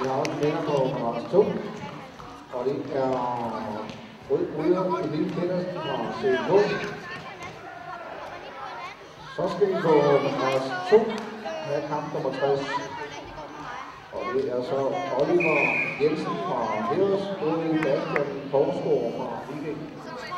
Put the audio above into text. Vi har også kender på konkurrence 2, og det er Rød Emil Pedersen og CK. Så skal vi på konkurrence 2 med kamp nummer 60, og det er så Oliver Jensen fra Heros, både i Basken Korsgaard fra Viking.